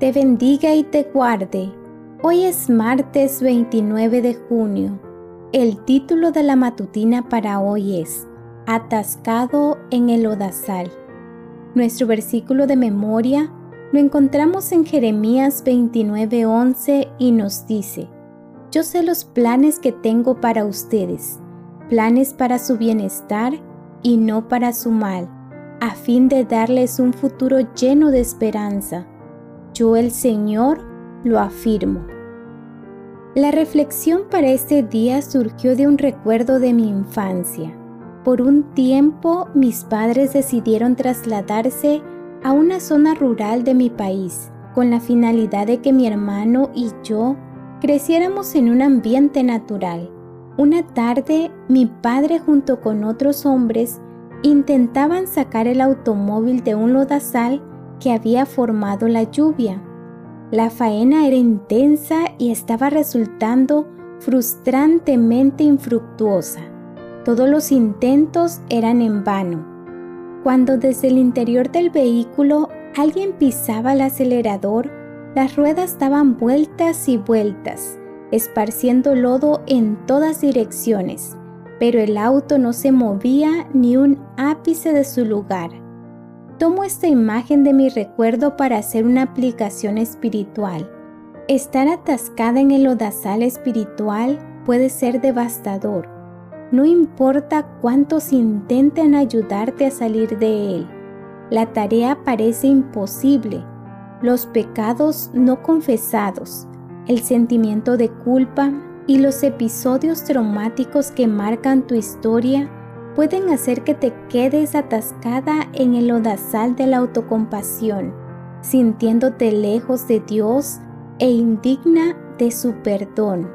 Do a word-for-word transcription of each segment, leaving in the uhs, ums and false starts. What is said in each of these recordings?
te bendiga y te guarde. Hoy es martes veintinueve de junio. El título de la matutina para hoy es Atascado en el Odazal. Nuestro versículo de memoria lo encontramos en Jeremías veintinueve once y nos dice: Yo sé los planes que tengo para ustedes, planes para su bienestar y no para su mal, a fin de darles un futuro lleno de esperanza. Yo, el Señor, lo afirmo. La reflexión para este día surgió de un recuerdo de mi infancia. Por un tiempo, mis padres decidieron trasladarse a una zona rural de mi país, con la finalidad de que mi hermano y yo creciéramos en un ambiente natural. Una tarde, mi padre junto con otros hombres intentaban sacar el automóvil de un lodazal que había formado la lluvia. La faena era intensa y estaba resultando frustrantemente infructuosa. Todos los intentos eran en vano. Cuando desde el interior del vehículo alguien pisaba el acelerador, las ruedas daban vueltas y vueltas, esparciendo lodo en todas direcciones, pero el auto no se movía ni un ápice de su lugar. Tomo esta imagen de mi recuerdo para hacer una aplicación espiritual. Estar atascada en el lodazal espiritual puede ser devastador. No importa cuántos intenten ayudarte a salir de él, la tarea parece imposible. Los pecados no confesados, el sentimiento de culpa y los episodios traumáticos que marcan tu historia pueden hacer que te quedes atascada en el lodazal de la autocompasión, sintiéndote lejos de Dios e indigna de su perdón.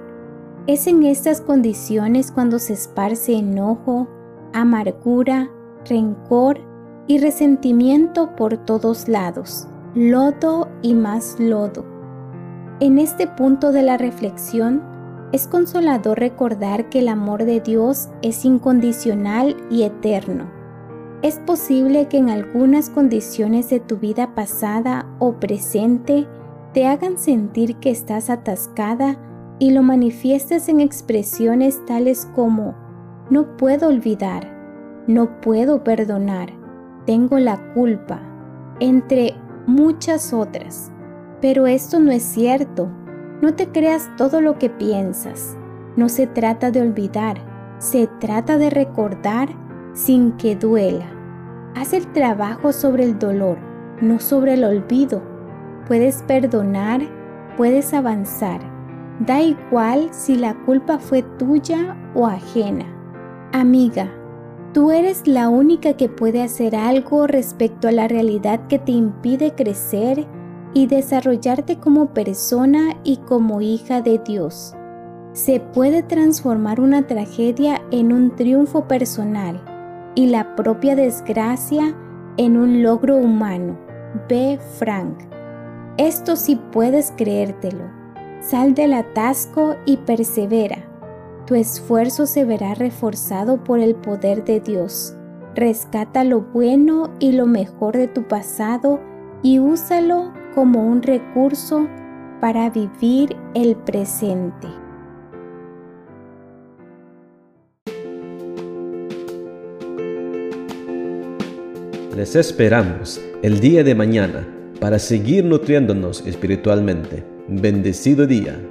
Es en estas condiciones cuando se esparce enojo, amargura, rencor y resentimiento por todos lados, lodo y más lodo. En este punto de la reflexión, es consolador recordar que el amor de Dios es incondicional y eterno. Es posible que en algunas condiciones de tu vida pasada o presente te hagan sentir que estás atascada y lo manifiestas en expresiones tales como: no puedo olvidar, no puedo perdonar, tengo la culpa, entre muchas otras. Pero esto no es cierto. No te creas todo lo que piensas. No se trata de olvidar, se trata de recordar sin que duela. Haz el trabajo sobre el dolor, no sobre el olvido. Puedes perdonar, puedes avanzar. Da igual si la culpa fue tuya o ajena. Amiga, tú eres la única que puede hacer algo respecto a la realidad que te impide crecer y desarrollarte como persona y como hija de Dios. Se puede transformar una tragedia en un triunfo personal y la propia desgracia en un logro humano. Ve Frank. Esto sí puedes creértelo. Sal del atasco y persevera. Tu esfuerzo se verá reforzado por el poder de Dios. Rescata lo bueno y lo mejor de tu pasado y úsalo como un recurso para vivir el presente. Les esperamos el día de mañana para seguir nutriéndonos espiritualmente. Bendecido día.